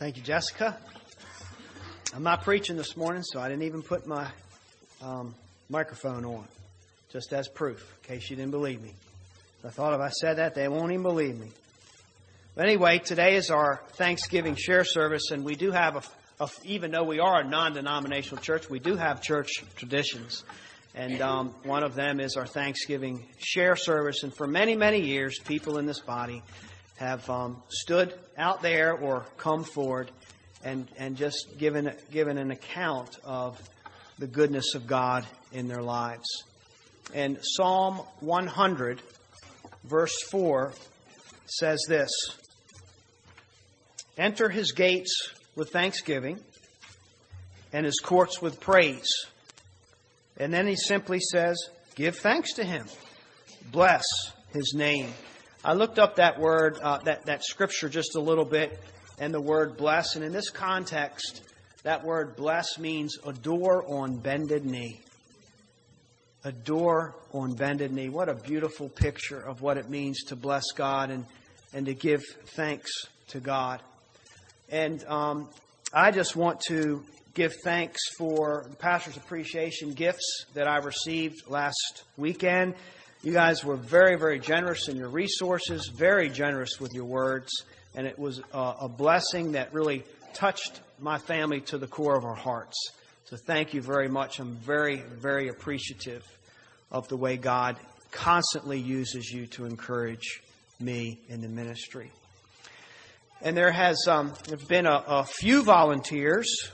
Thank you, Jessica. I'm not preaching this morning, so I didn't even put my microphone on, just as proof, in case you didn't believe me. I thought if I said that, they won't even believe me. But anyway, today is our Thanksgiving share service, and we do have, even though we are a non-denominational church, we do have church traditions. And one of them is our Thanksgiving share service. And for many, many years, people in this body have stood out there or come forward and just given an account of the goodness of God in their lives. And Psalm 100, verse 4, says this: "Enter his gates with thanksgiving and his courts with praise." And then he simply says, "Give thanks to him. Bless his name." I looked up that word, that scripture just a little bit, and the word bless. And in this context, that word bless means adore on bended knee. Adore on bended knee. What a beautiful picture of what it means to bless God and to give thanks to God. And I just want to give thanks for the pastor's appreciation gifts that I received last weekend. You guys were very, very generous in your resources, very generous with your words, and it was a blessing that really touched my family to the core of our hearts. So thank you very much. I'm very, very appreciative of the way God constantly uses you to encourage me in the ministry. And there has been a few volunteers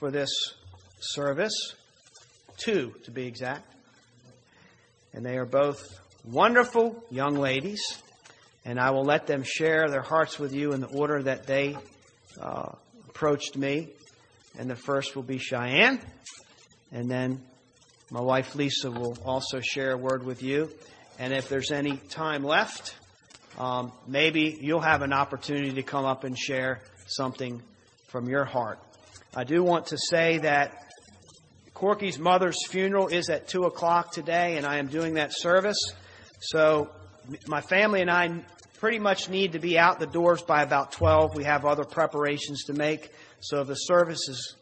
for this service, 2 to be exact. And they are both wonderful young ladies, and I will let them share their hearts with you in the order that they approached me. And the first will be Cheyenne, and then my wife Lisa will also share a word with you. And if there's any time left, maybe you'll have an opportunity to come up and share something from your heart. I do want to say that Corky's mother's funeral is at 2 o'clock today, and I am doing that service. So my family and I pretty much need to be out the doors by about 12. We have other preparations to make. So if the service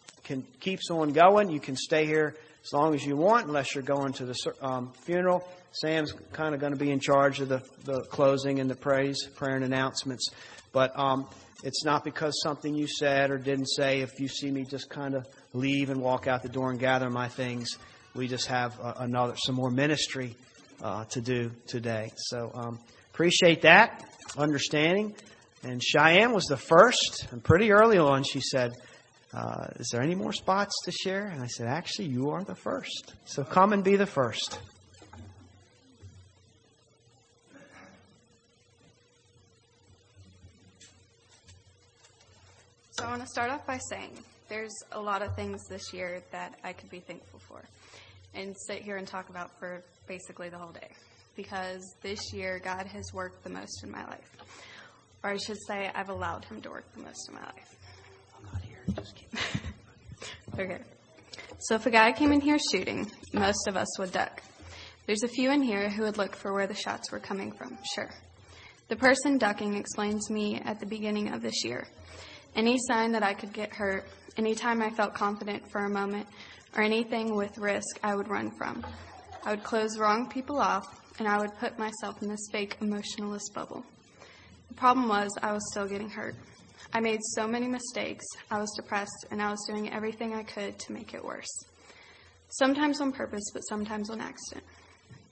keeps on going, you can stay here as long as you want, unless you're going to the funeral. Sam's kind of going to be in charge of the closing and the prayer and announcements. But it's not because something you said or didn't say. If you see me just kind of leave and walk out the door and gather my things, we just have some more ministry to do today. So appreciate that, understanding. And Cheyenne was the first, and pretty early on she said, "Is there any more spots to share?" And I said, "Actually, you are the first. So come and be the first." So I want to start off by saying there's a lot of things this year that I could be thankful for and sit here and talk about for basically the whole day, because this year God has worked the most in my life. Or I should say I've allowed him to work the most in my life. I'm not here. Just kidding. Okay. So if a guy came in here shooting, most of us would duck. There's a few in here who would look for where the shots were coming from, sure. The person ducking explained to me at the beginning of this year any sign that I could get hurt, any time I felt confident for a moment, or anything with risk I would run from. I would close wrong people off, and I would put myself in this fake emotionalist bubble. The problem was I was still getting hurt. I made so many mistakes, I was depressed, and I was doing everything I could to make it worse. Sometimes on purpose, but sometimes on accident.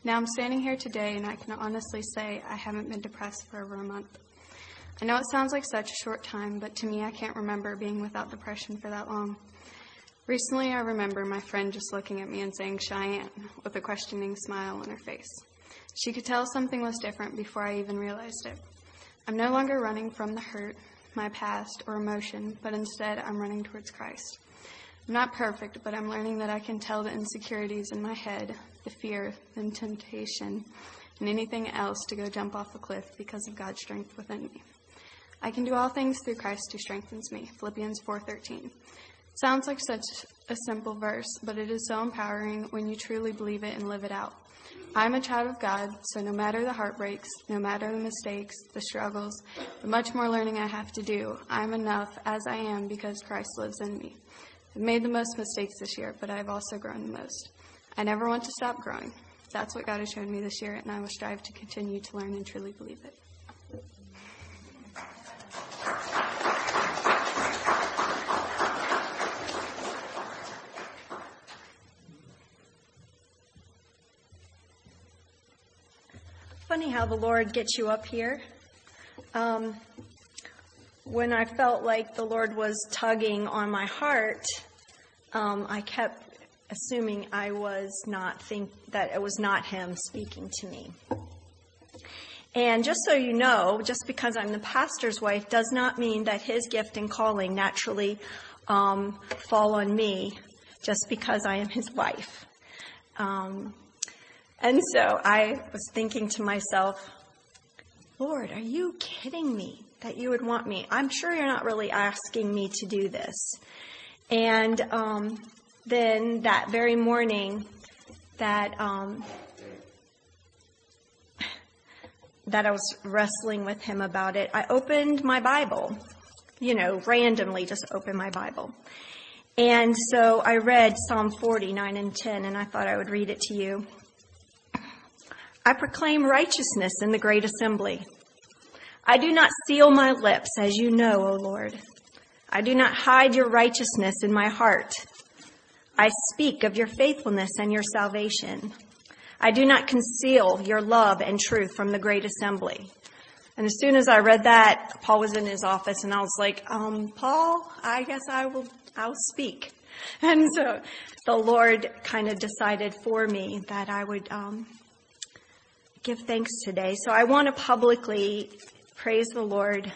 Now I'm standing here today, and I can honestly say I haven't been depressed for over a month. I know it sounds like such a short time, but to me, I can't remember being without depression for that long. Recently, I remember my friend just looking at me and saying, "Cheyenne," with a questioning smile on her face. She could tell something was different before I even realized it. I'm no longer running from the hurt, my past, or emotion, but instead I'm running towards Christ. I'm not perfect, but I'm learning that I can tell the insecurities in my head, the fear, the temptation, and anything else to go jump off a cliff because of God's strength within me. I can do all things through Christ who strengthens me, Philippians 4:13. Sounds like such a simple verse, but it is so empowering when you truly believe it and live it out. I'm a child of God, so no matter the heartbreaks, no matter the mistakes, the struggles, the much more learning I have to do, I'm enough as I am because Christ lives in me. I've made the most mistakes this year, but I've also grown the most. I never want to stop growing. That's what God has shown me this year, and I will strive to continue to learn and truly believe it. Funny how the Lord gets you up here. When I felt like the Lord was tugging on my heart, I kept assuming I was not that it was not Him speaking to me. And just so you know, just because I'm the pastor's wife does not mean that His gift and calling naturally fall on me just because I am His wife. And so I was thinking to myself, Lord, are you kidding me that you would want me? I'm sure you're not really asking me to do this. And then that very morning that that I was wrestling with Him about it, I opened my Bible, randomly just opened my Bible. And so I read Psalm 49 and 10, and I thought I would read it to you. I proclaim righteousness in the great assembly. I do not seal my lips, as you know, O Lord. I do not hide your righteousness in my heart. I speak of your faithfulness and your salvation. I do not conceal your love and truth from the great assembly. And as soon as I read that, Paul was in his office, and I was like, Paul, I guess I'll speak. And so the Lord kind of decided for me that I would give thanks today. So I want to publicly praise the Lord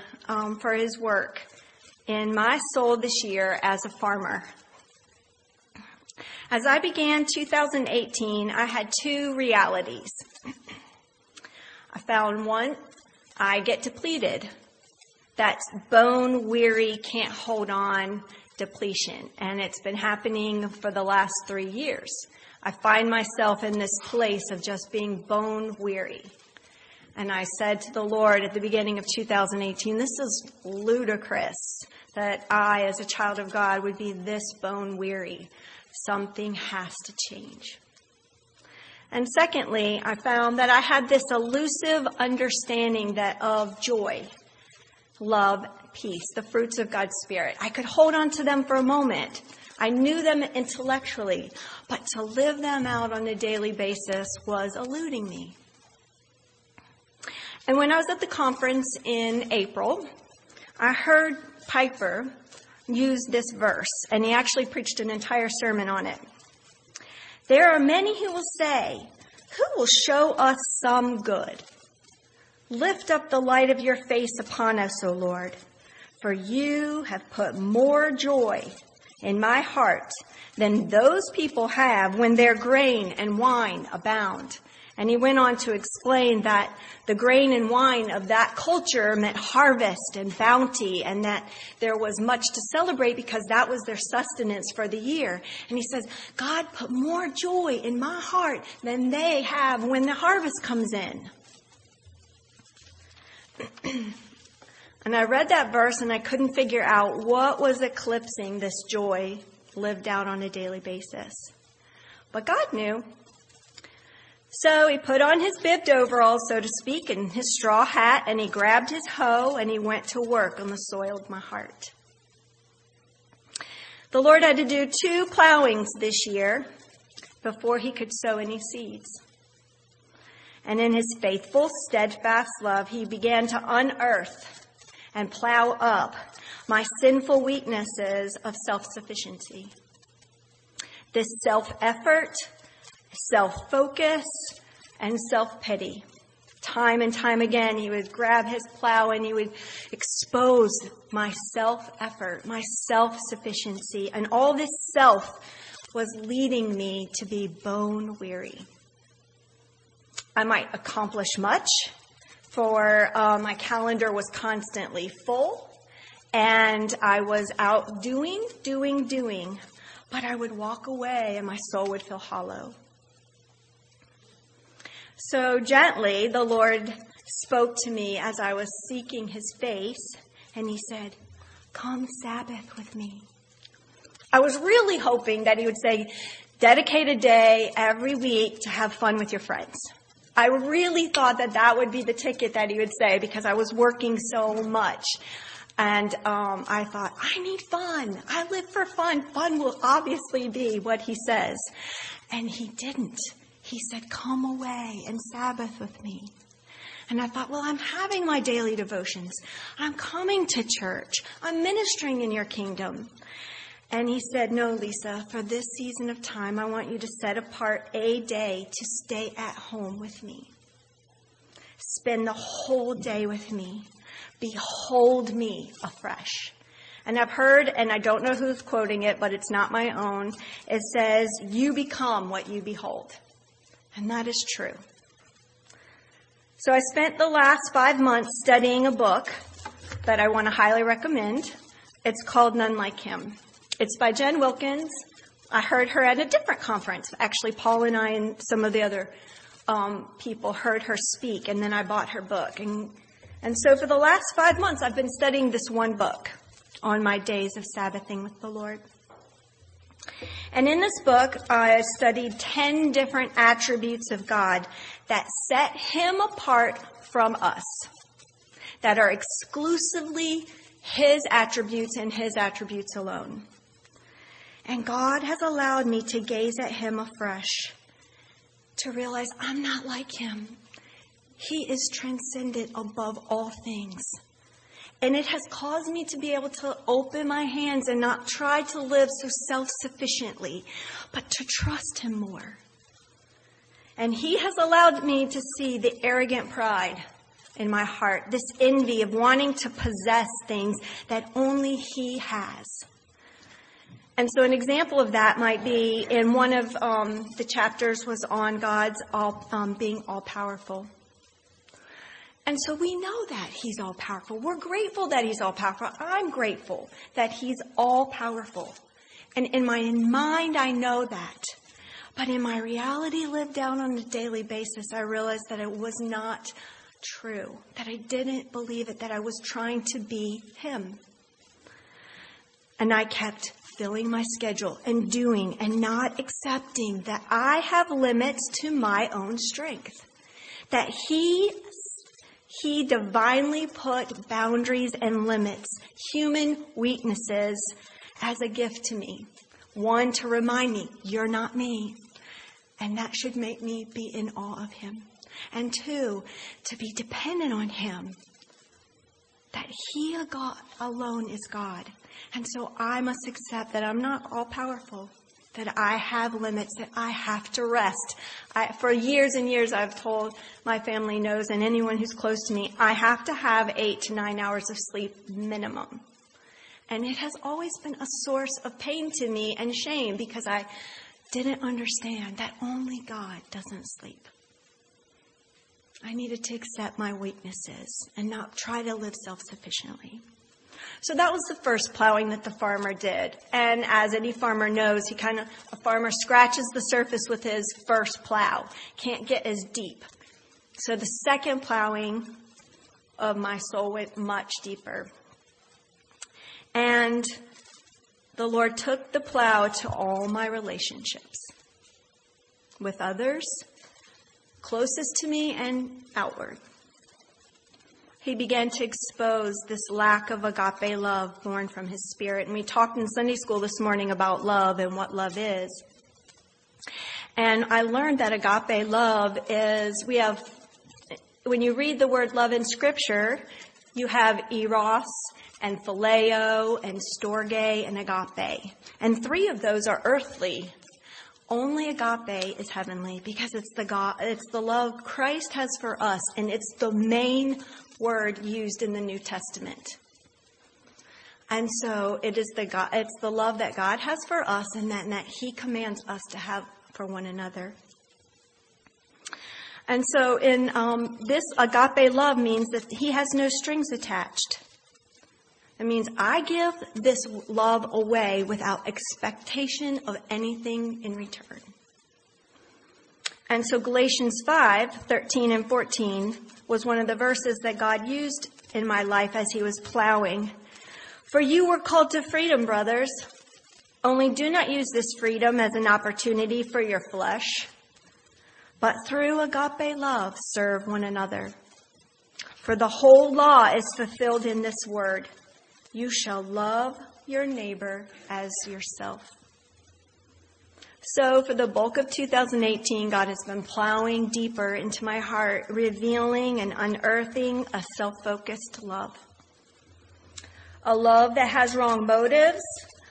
for His work in my soul this year as a farmer. As I began 2018, I had two realities. I found one, I get depleted. That's bone weary, can't hold on depletion. And it's been happening for the last 3 years. I find myself in this place of just being bone weary. And I said to the Lord at the beginning of 2018, this is ludicrous that I, as a child of God, would be this bone weary. Something has to change. And secondly, I found that I had this elusive understanding that of joy, love, peace, the fruits of God's Spirit. I could hold on to them for a moment. I knew them intellectually, but to live them out on a daily basis was eluding me. And when I was at the conference in April, I heard Piper use this verse, and he actually preached an entire sermon on it. There are many who will say, "Who will show us some good? Lift up the light of your face upon us, O Lord, for you have put more joy in my heart than those people have when their grain and wine abound." And he went on to explain that the grain and wine of that culture meant harvest and bounty, and that there was much to celebrate because that was their sustenance for the year. And he says, God put more joy in my heart than they have when the harvest comes in. And I read that verse and I couldn't figure out what was eclipsing this joy lived out on a daily basis. But God knew. So he put on his bibbed overalls, so to speak, and his straw hat, and he grabbed his hoe and he went to work on the soil of my heart. The Lord had to do two plowings this year before he could sow any seeds. And in his faithful, steadfast love, he began to unearth and plow up my sinful weaknesses of self-sufficiency. This self-effort, self-focus, and self-pity. Time and time again, he would grab his plow and he would expose my self-effort, my self-sufficiency, and all this self was leading me to be bone weary. I might accomplish much, for my calendar was constantly full, and I was out doing. but I would walk away and my soul would feel hollow. So gently, the Lord spoke to me as I was seeking his face, and he said, "Come Sabbath with me." I was really hoping that he would say, "Dedicate a day every week to have fun with your friends." I really thought that that would be the ticket that he would say, because I was working so much. And I thought, I need fun. I live for fun. Fun will obviously be what he says. And he didn't. He said, "Come away and Sabbath with me." And I thought, well, I'm having my daily devotions. I'm coming to church. I'm ministering in your kingdom. And he said, "No, Lisa, for this season of time, I want you to set apart a day to stay at home with me. Spend the whole day with me. Behold me afresh." And I've heard, and I don't know who's quoting it, but it's not my own. It says, "You become what you behold." And that is true. So I spent the last 5 months studying a book that I want to highly recommend. It's called None Like Him. It's by Jen Wilkins. I heard her at a different conference. Actually, Paul and I and some of the other people heard her speak, and then I bought her book. And so for the last 5 months, I've been studying this one book on my days of Sabbathing with the Lord. And in this book, I studied 10 different attributes of God that set him apart from us, that are exclusively his attributes and his attributes alone. And God has allowed me to gaze at him afresh, to realize I'm not like him. He is transcendent above all things. And it has caused me to be able to open my hands and not try to live so self-sufficiently, but to trust him more. And he has allowed me to see the arrogant pride in my heart, this envy of wanting to possess things that only he has. And so an example of that might be in one of the chapters was on God's being all-powerful. And so we know that he's all-powerful. We're grateful that he's all-powerful. I'm grateful that he's all-powerful. And in my mind, I know that. But in my reality lived down on a daily basis, I realized that it was not true, that I didn't believe it, that I was trying to be him. And I kept filling my schedule and doing and not accepting that I have limits to my own strength, that He divinely put boundaries and limits, human weaknesses, as a gift to me. One, to remind me, you're not me. And that should make me be in awe of him. And two, to be dependent on him. That he alone is God. And so I must accept that I'm not all powerful, that I have limits, that I have to rest. For years and years, I've told my family knows, and anyone who's close to me, I have to have 8 to 9 hours of sleep minimum. And it has always been a source of pain to me and shame, because I didn't understand that only God doesn't sleep. I needed to accept my weaknesses and not try to live self-sufficiently. So that was the first plowing that the farmer did. And as any farmer knows, a farmer scratches the surface with his first plow. Can't get as deep. So the second plowing of my soul went much deeper. And the Lord took the plow to all my relationships with others, closest to me and outward. He began to expose this lack of agape love born from his spirit. And we talked in Sunday school this morning about love and what love is. And I learned that agape love is, when you read the word love in scripture, you have eros and phileo and storge and agape. And three of those are earthly. Only agape is heavenly, because it's the love Christ has for us, and it's the main word used in the New Testament. And so it's the love that God has for us, and that he commands us to have for one another. And so in this agape love means that he has no strings attached. It means I give this love away without expectation of anything in return. And so Galatians 5:13 and 14 was one of the verses that God used in my life as he was plowing. For you were called to freedom, brothers. Only do not use this freedom as an opportunity for your flesh, but through agape love serve one another. For the whole law is fulfilled in this word. You shall love your neighbor as yourself. So for the bulk of 2018, God has been plowing deeper into my heart, revealing and unearthing a self-focused love. A love that has wrong motives,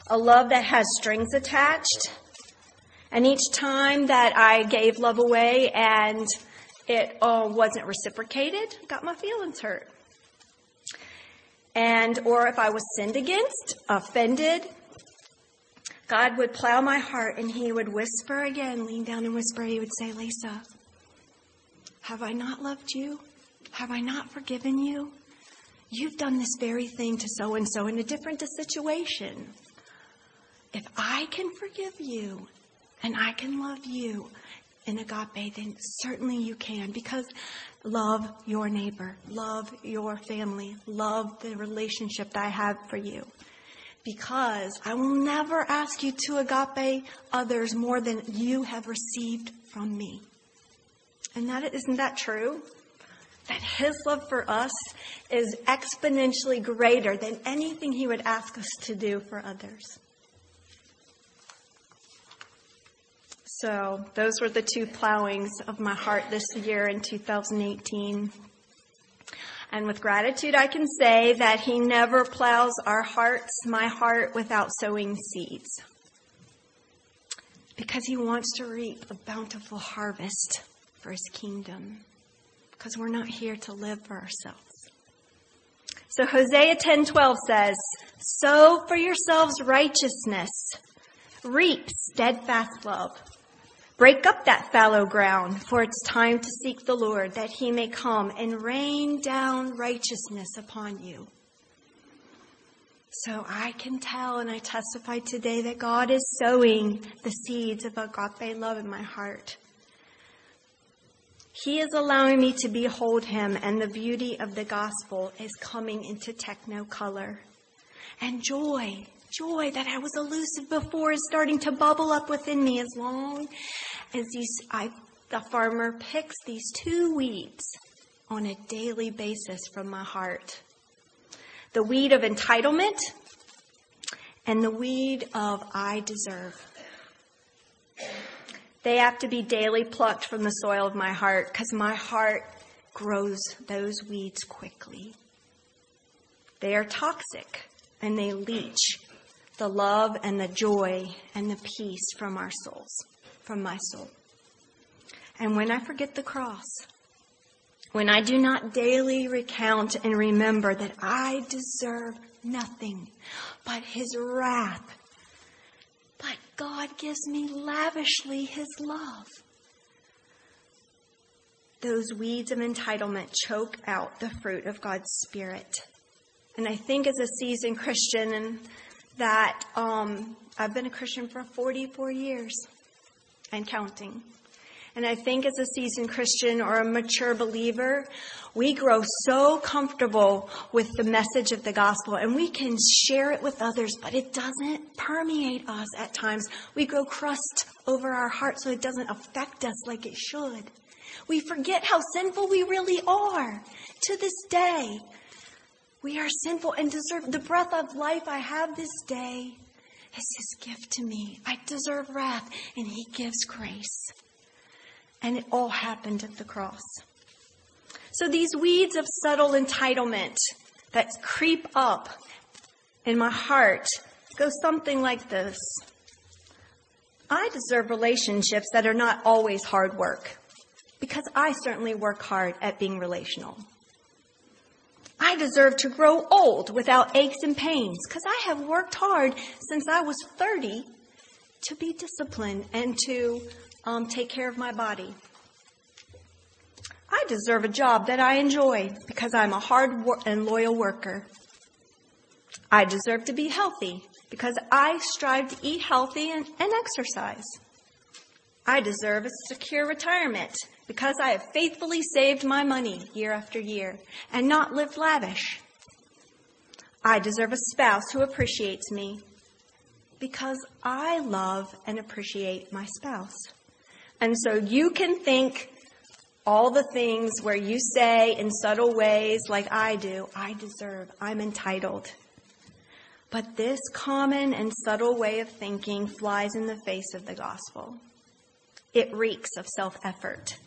a love that has strings attached. And each time that I gave love away and it wasn't reciprocated, got my feelings hurt. And, or if I was sinned against, offended, God would plow my heart and he would whisper again, lean down and whisper. He would say, Lisa, have I not loved you? Have I not forgiven you? You've done this very thing to so-and-so in a different situation. If I can forgive you and I can love you in agape, then certainly you can, because love your neighbor, love your family, love the relationship that I have for you. Because I will never ask you to agape others more than you have received from me. And that isn't that true? That his love for us is exponentially greater than anything he would ask us to do for others. So those were the two plowings of my heart this year in 2018. And with gratitude, I can say that he never plows our hearts, my heart, without sowing seeds. Because he wants to reap a bountiful harvest for his kingdom. Because we're not here to live for ourselves. So Hosea 10:12 says, sow for yourselves righteousness, reap steadfast love. Break up that fallow ground, for it's time to seek the Lord, that he may come and rain down righteousness upon you. So I can tell and I testify today that God is sowing the seeds of agape love in my heart. He is allowing me to behold him, and the beauty of the gospel is coming into technicolor. And joy that I was elusive before is starting to bubble up within me, as long as the farmer picks these two weeds on a daily basis from my heart. The weed of entitlement and the weed of I deserve. They have to be daily plucked from the soil of my heart, because my heart grows those weeds quickly. They are toxic and they leach the love and the joy and the peace from our souls, from my soul. And when I forget the cross, when I do not daily recount and remember that I deserve nothing but his wrath, but God gives me lavishly his love, those weeds of entitlement choke out the fruit of God's Spirit. And I think as a seasoned Christian, and that I've been a Christian for 44 years and counting. And I think as a seasoned Christian or a mature believer, we grow so comfortable with the message of the gospel, and we can share it with others, but it doesn't permeate us at times. We grow crust over our heart so it doesn't affect us like it should. We forget how sinful we really are to this day. We are sinful and deserve the breath of life I have this day. It's his gift to me. I deserve wrath, and he gives grace. And it all happened at the cross. So these weeds of subtle entitlement that creep up in my heart go something like this. I deserve relationships that are not always hard work, because I certainly work hard at being relational. I deserve to grow old without aches and pains, because I have worked hard since I was 30 to be disciplined and to take care of my body. I deserve a job that I enjoy, because I'm a hard and loyal worker. I deserve to be healthy because I strive to eat healthy and exercise. I deserve a secure retirement because I have faithfully saved my money year after year and not lived lavish. I deserve a spouse who appreciates me because I love and appreciate my spouse. And so you can think all the things where you say in subtle ways like I do, I deserve, I'm entitled. But this common and subtle way of thinking flies in the face of the gospel. It reeks of self-effort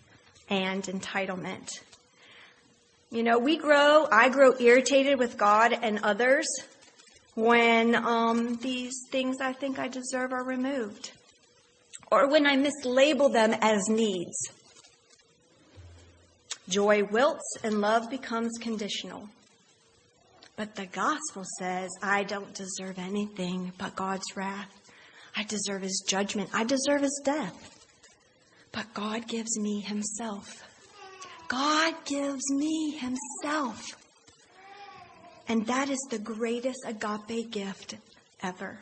and entitlement. You know, I grow irritated with God and others when these things I think I deserve are removed. Or when I mislabel them as needs. Joy wilts and love becomes conditional. But the gospel says, I don't deserve anything but God's wrath. I deserve his judgment. I deserve his death. But God gives me himself. God gives me himself. And that is the greatest agape gift ever.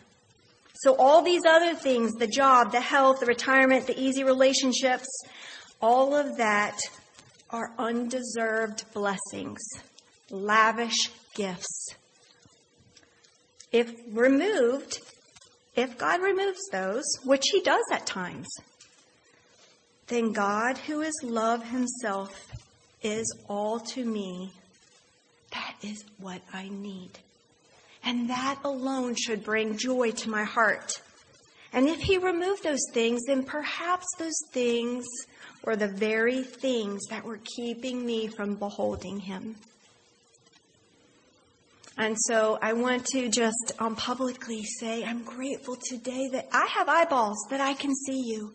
So all these other things, the job, the health, the retirement, the easy relationships, all of that are undeserved blessings, lavish gifts. If God removes those, which he does at times, then God, who is love himself, is all to me. That is what I need. And that alone should bring joy to my heart. And if he removed those things, then perhaps those things were the very things that were keeping me from beholding him. And so I want to just publicly say, I'm grateful today that I have eyeballs that I can see you.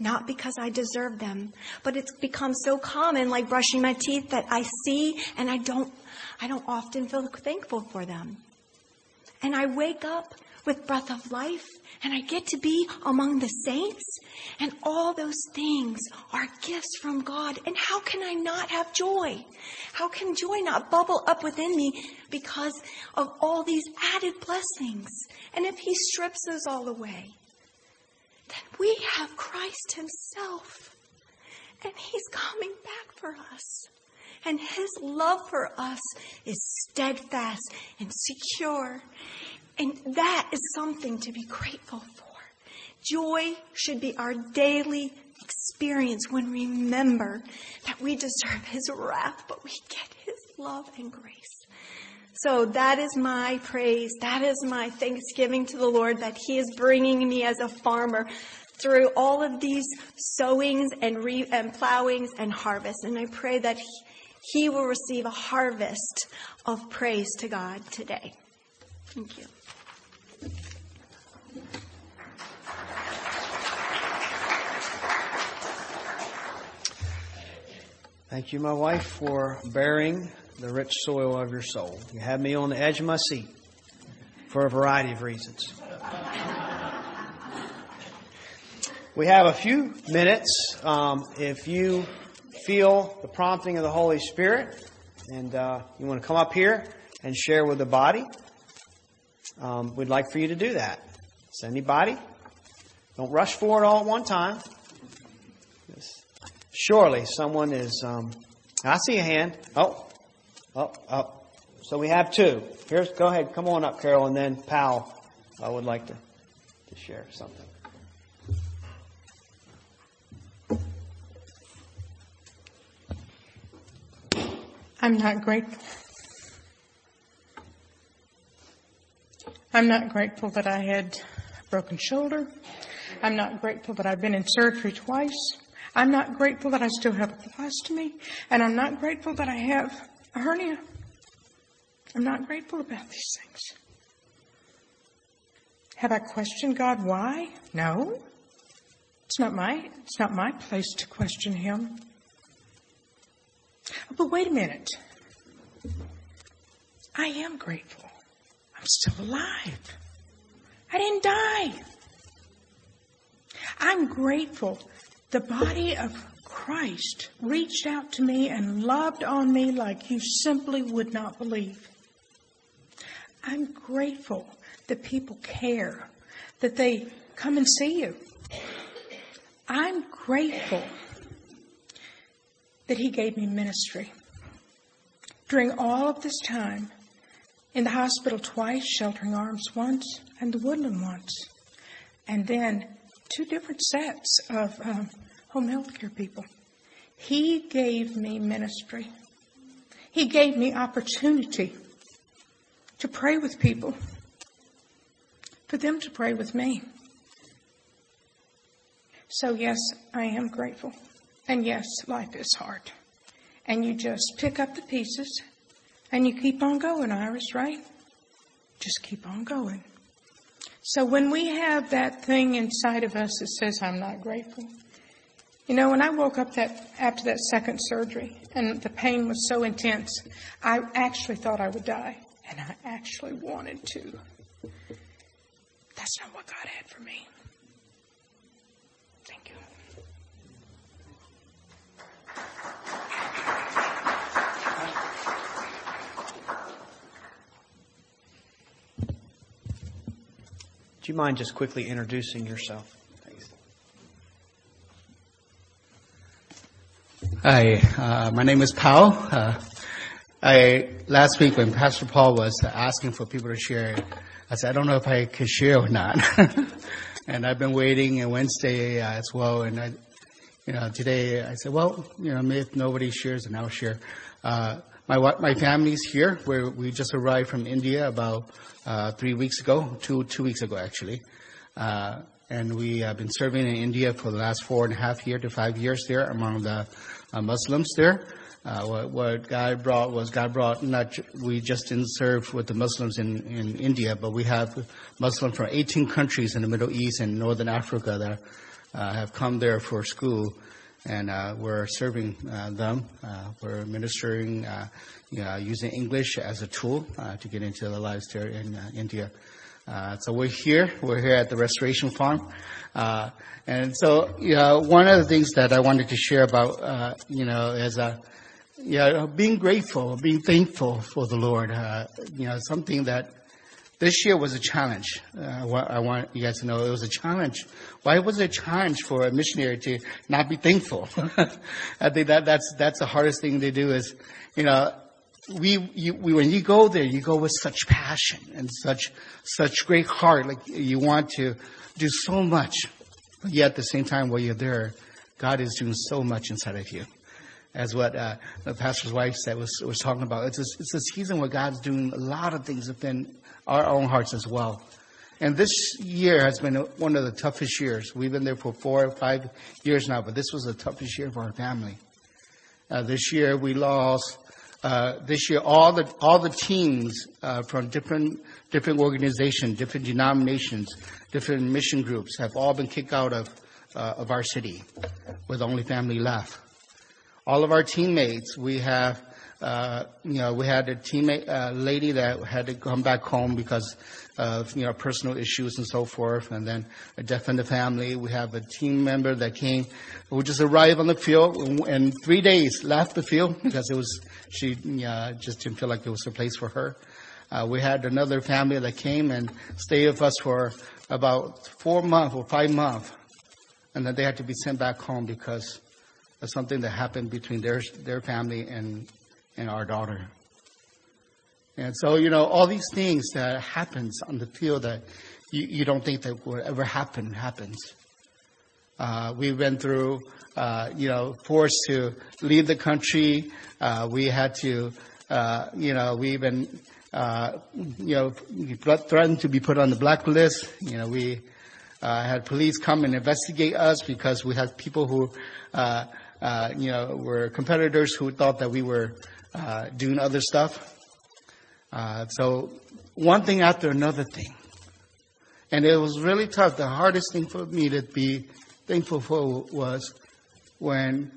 Not because I deserve them, but it's become so common, like brushing my teeth, that I see and I don't often feel thankful for them. And I wake up with breath of life and I get to be among the saints, and all those things are gifts from God. And how can I not have joy? How can joy not bubble up within me because of all these added blessings? And if he strips those all away, that we have Christ himself, and he's coming back for us. And his love for us is steadfast and secure. And that is something to be grateful for. Joy should be our daily experience when we remember that we deserve his wrath, but we get his love and grace. So that is my praise. That is my thanksgiving to the Lord, that he is bringing me as a farmer through all of these sowings and plowings and harvests. And I pray that he will receive a harvest of praise to God today. Thank you. Thank you, my wife, for bearing the rich soil of your soul. You have me on the edge of my seat for a variety of reasons. We have a few minutes. If you feel the prompting of the Holy Spirit and you want to come up here and share with the body, we'd like for you to do that. So anybody, don't rush forward all at one time. Surely someone is... I see a hand. Oh. So we have two. Go ahead. Come on up, Carol, and then Powell. I would like to share something. I'm not grateful that I had a broken shoulder. I'm not grateful that I've been in surgery twice. I'm not grateful that I still have a colostomy. And I'm not grateful that I have a hernia. I'm not grateful about these things. Have I questioned God why? No. It's not my place to question him. But wait a minute. I am grateful. I'm still alive. I didn't die. I'm grateful. The body of Christ reached out to me and loved on me like you simply would not believe. I'm grateful that people care, that they come and see you. I'm grateful that he gave me ministry. During all of this time, in the hospital twice, sheltering arms once, and the Woodland once, and then two different sets of home health care people. He gave me ministry. He gave me opportunity to pray with people, for them to pray with me. So yes, I am grateful. And yes, life is hard. And you just pick up the pieces and you keep on going, Iris, right? Just keep on going. So when we have that thing inside of us that says, I'm not grateful. You know, when I woke up after that second surgery and the pain was so intense, I actually thought I would die. And I actually wanted to. That's not what God had for me. Thank you. Do you mind just quickly introducing yourself? Thanks. Hi, my name is Paul. Last week when Pastor Paul was asking for people to share, I said, I don't know if I could share or not. And I've been waiting, and Wednesday as well. And today I said, if nobody shares, then I'll share. My family's here. We just arrived from India about 3 weeks ago, two weeks ago actually. And we have been serving in India for the last 4.5 to 5 years there among the Muslims there. What God brought was we just didn't serve with the Muslims in India, but we have Muslims from 18 countries in the Middle East and Northern Africa that have come there for school, and we're serving them. We're ministering using English as a tool to get into their lives there in India. So we're here at the Restoration Farm. And so, one of the things that I wanted to share about, being grateful, being thankful for the Lord, something that this year was a challenge. I want you guys to know it was a challenge. Why was it a challenge for a missionary to not be thankful? I think that's the hardest thing to do is, when you go there, you go with such passion and such great heart, like you want to do so much. But yet at the same time, while you're there, God is doing so much inside of you. As what the pastor's wife said was talking about. It's a season where God's doing a lot of things within our own hearts as well. And this year has been one of the toughest years. We've been there for 4 or 5 years now, but this was the toughest year for our family. This year we lost. This year, all the teams from different organizations, different denominations, different mission groups have all been kicked out of our city. We're the only family left. All of our teammates, we have we had a teammate lady that had to come back home because of personal issues and so forth, and then a death in the family. We have a team member that came, who just arrived on the field and 3 days left the field because she just didn't feel like it was a place for her. We had another family that came and stayed with us for about 4 months or 5 months, and then they had to be sent back home because of something that happened between their family and our daughter. And so, all these things that happens on the field that you don't think that would ever happen, happens. We went through, forced to leave the country. We had to, we even, threatened to be put on the blacklist. We had police come and investigate us because we had people who, were competitors who thought that we were doing other stuff. So one thing after another thing. And it was really tough. The hardest thing for me to be thankful for was when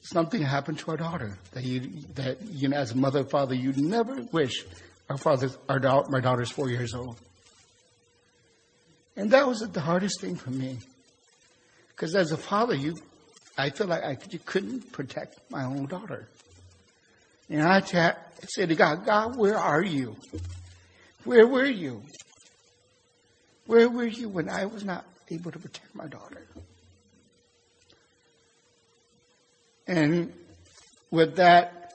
something happened to our daughter that as a mother, father, you'd never wish my daughter's 4 years old. And that was the hardest thing for me. Because as a father, I feel like I couldn't protect my own daughter. And I said to God, where are you? Where were you? Where were you when I was not able to protect my daughter? And with that,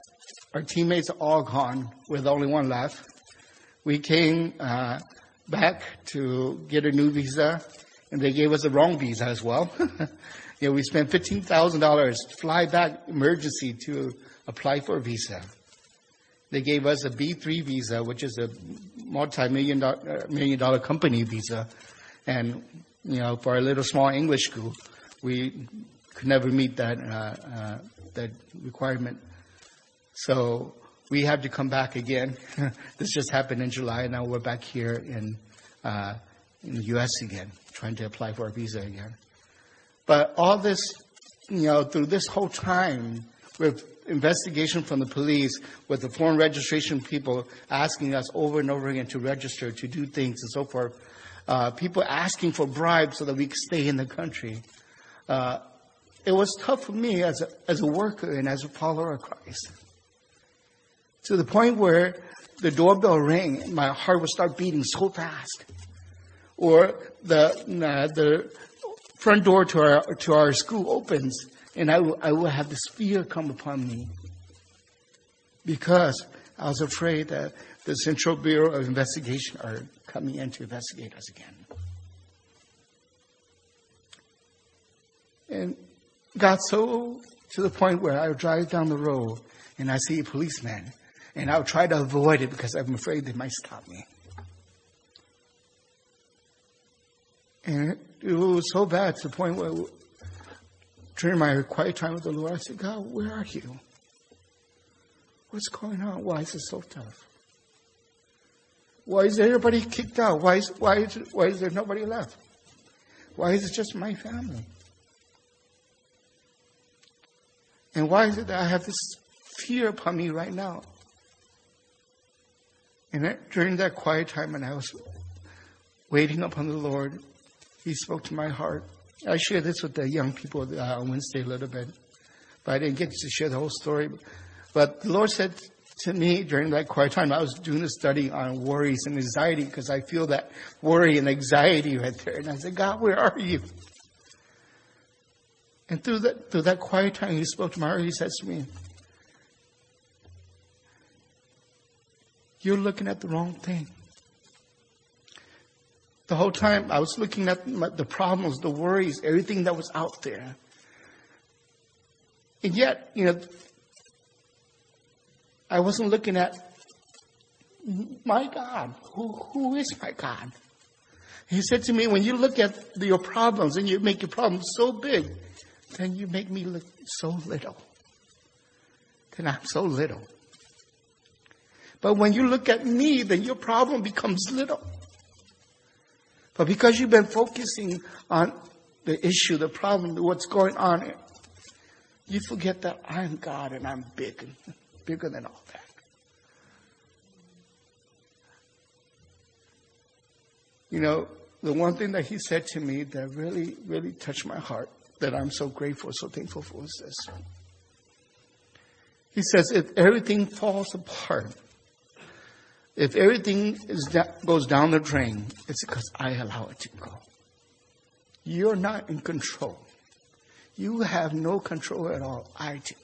our teammates are all gone with only one left. We came back to get a new visa, and they gave us the wrong visa as well. Yeah, we spent $15,000 to fly back emergency to apply for a visa. They gave us a B3 visa, which is a multi-million dollar company visa. And, you know, for our little small English school, we could never meet that that requirement. So we had to come back again. This just happened in July, and now we're back here in the U.S. again, trying to apply for a visa again. But all this, you know, through this whole time, with investigation from the police, with the foreign registration people asking us over and over again to register, to do things and so forth, people asking for bribes so that we could stay in the country. It was tough for me as a worker and as a follower of Christ. To the point where the doorbell rang and my heart would start beating so fast. Or the front door to our school opens, and I will have this fear come upon me because I was afraid that the Central Bureau of Investigation are coming in to investigate us again. And got so to the point where I would drive down the road and I see a policeman, and I would try to avoid it because I'm afraid they might stop me. And it was so bad to the point where during my quiet time with the Lord, I said, God, where are you? What's going on? Why is it so tough? Why is everybody kicked out? Why is there nobody left? Why is it just my family? And why is it that I have this fear upon me right now? And during that quiet time when I was waiting upon the Lord, He spoke to my heart. I shared this with the young people on Wednesday a little bit, but I didn't get to share the whole story. But the Lord said to me during that quiet time, I was doing a study on worries and anxiety because I feel that worry and anxiety right there. And I said, God, where are you? And through that quiet time, He spoke to my heart. He says to me, you're looking at the wrong thing. The whole time I was looking at the problems, the worries, everything that was out there. And yet, you know, I wasn't looking at my God. Who is my God? He said to me, when you look at your problems and you make your problems so big, then you make me look so little. Then I'm so little. But when you look at me, then your problem becomes little. But because you've been focusing on the issue, the problem, what's going on, you forget that I'm God and I'm big, and bigger than all that. You know, the one thing that He said to me that really, really touched my heart, that I'm so grateful, so thankful for, is this. He says, if everything falls apart, if everything goes down the drain, it's because I allow it to go. You're not in control. You have no control at all. I do.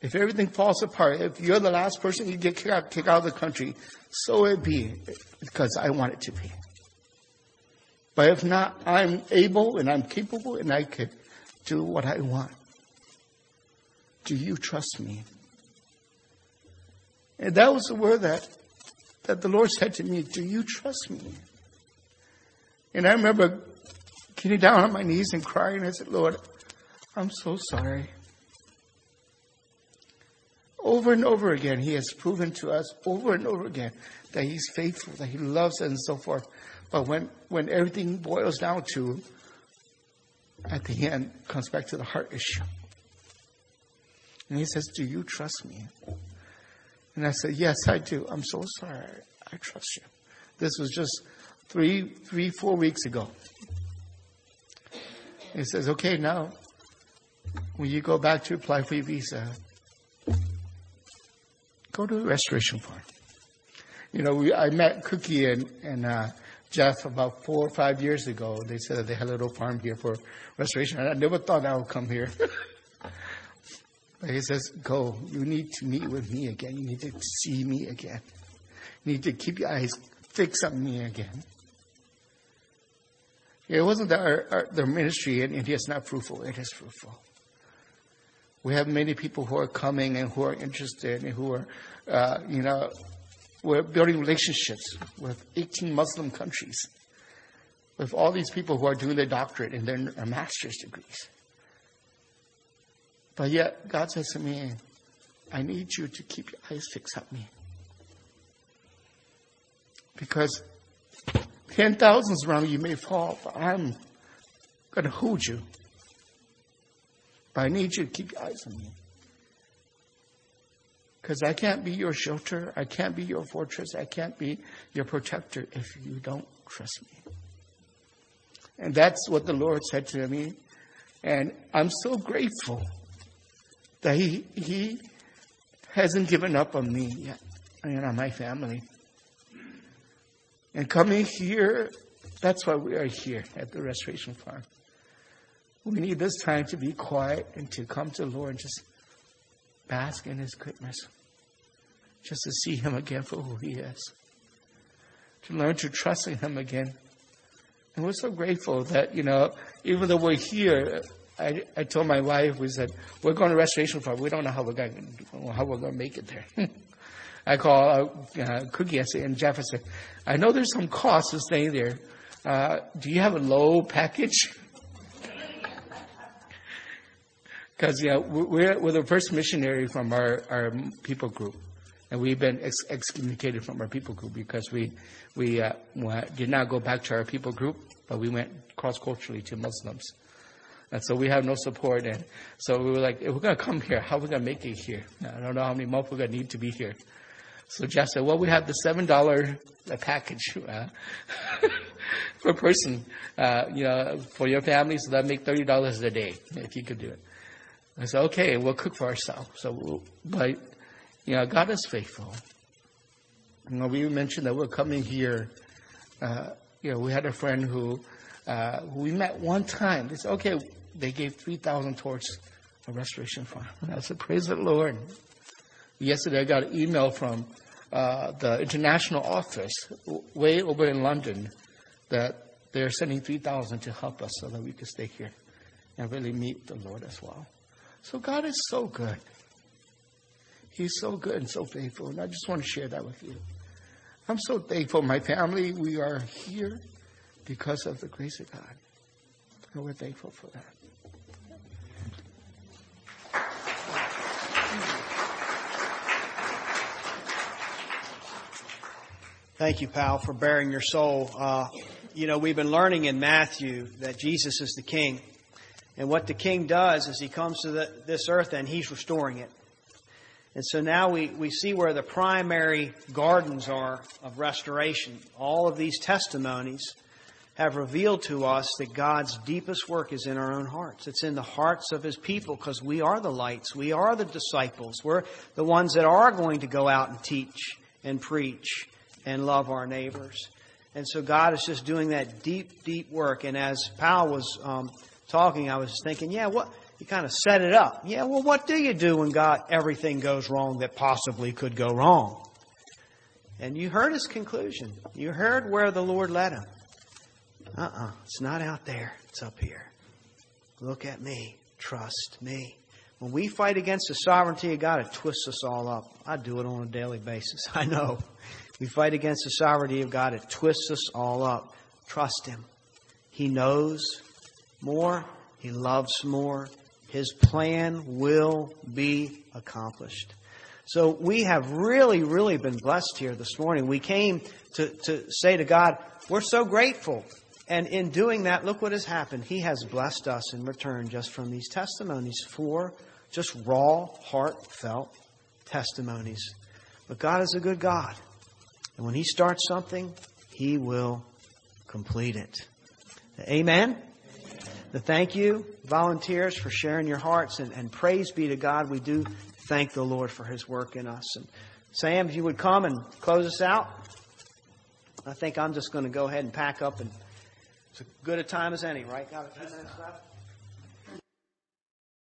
If everything falls apart, if you're the last person you get kicked out of the country, so it be, because I want it to be. But if not, I'm able and I'm capable and I could do what I want. Do you trust me? And that was the word that the Lord said to me, do you trust me? And I remember getting down on my knees and crying. I said, Lord, I'm so sorry. Over and over again, He has proven to us over and over again that He's faithful, that He loves us and so forth. But when everything boils down to, at the end, it comes back to the heart issue. And He says, do you trust me? And I said, yes, I do. I'm so sorry. I trust you. This was just three, 4 weeks ago. And He says, okay, now, when you go back to apply for your visa, go to the Restoration Farm. You know, I met Cookie and Jeff about 4 or 5 years ago. They said that they had a little farm here for restoration. I never thought I would come here. But he says, go. You need to meet with me again. You need to see me again. You need to keep your eyes fixed on me again. It wasn't that their ministry in India is not fruitful. It is fruitful. We have many people who are coming and who are interested and who are, we're building relationships with 18 Muslim countries, with all these people who are doing their doctorate and their master's degrees. But yet, God says to me, I need you to keep your eyes fixed on me. Because 10,000s around you may fall, but I'm going to hold you. But I need you to keep your eyes on me. Because I can't be your shelter. I can't be your fortress. I can't be your protector if you don't trust me. And that's what the Lord said to me. And I'm so grateful that He hasn't given up on me yet and on my family. And coming here, that's why we are here at the Restoration Farm. We need this time to be quiet and to come to the Lord and just bask in His goodness. Just to see Him again for who He is. To learn to trust in Him again. And we're so grateful that, even though we're here, I told my wife, we said, we're going to Restoration Farm. We don't know how we're going to make it there. I call Cookie, I say, and Jeff, I said, I know there's some cost to staying there. Do you have a low package? Because, we're the first missionary from our people group. And we've been excommunicated from our people group because we did not go back to our people group, but we went cross-culturally to Muslims. And so we have no support. And so we were like, if we're going to come here, how are we going to make it here? I don't know how many months we're going to need to be here. So Jeff said, well, we have the $7 package per person, for your family. So that make $30 a day if you could do it. I said, okay, we'll cook for ourselves. But God is faithful. We mentioned that we're coming here. We had a friend who we met one time. They said, okay, they gave 3,000 towards a Restoration Farm. And I said, praise the Lord. Yesterday I got an email from the international office way over in London that they're sending 3,000 to help us so that we could stay here and really meet the Lord as well. So God is so good. He's so good and so faithful. And I just want to share that with you. I'm so thankful. My family, we are here because of the grace of God. And we're thankful for that. Thank you, Pal, for bearing your soul. We've been learning in Matthew that Jesus is the King. And what the King does is He comes to this earth and He's restoring it. And so now we see where the primary gardens are of restoration. All of these testimonies have revealed to us that God's deepest work is in our own hearts. It's in the hearts of His people because we are the lights. We are the disciples. We're the ones that are going to go out and teach and preach and love our neighbors. And so God is just doing that deep, deep work. And as Powell was talking, I was just thinking, you kind of set it up. Yeah, well, what do you do when God everything goes wrong that possibly could go wrong? And you heard his conclusion. You heard where the Lord led him. It's not out there. It's up here. Look at me. Trust me. When we fight against the sovereignty of God, it twists us all up. I do it on a daily basis. I know. We fight against the sovereignty of God. It twists us all up. Trust Him. He knows more. He loves more. His plan will be accomplished. So we have really, really been blessed here this morning. We came to say to God, we're so grateful. And in doing that, look what has happened. He has blessed us in return just from these testimonies, for just raw, heartfelt testimonies. But God is a good God. And when He starts something, He will complete it. Amen. The thank you, volunteers, for sharing your hearts, and praise be to God. We do thank the Lord for His work in us. And Sam, if you would come and close us out. I think I'm just going to go ahead and pack up, and it's as good a time as any, right? Got a few minutes left?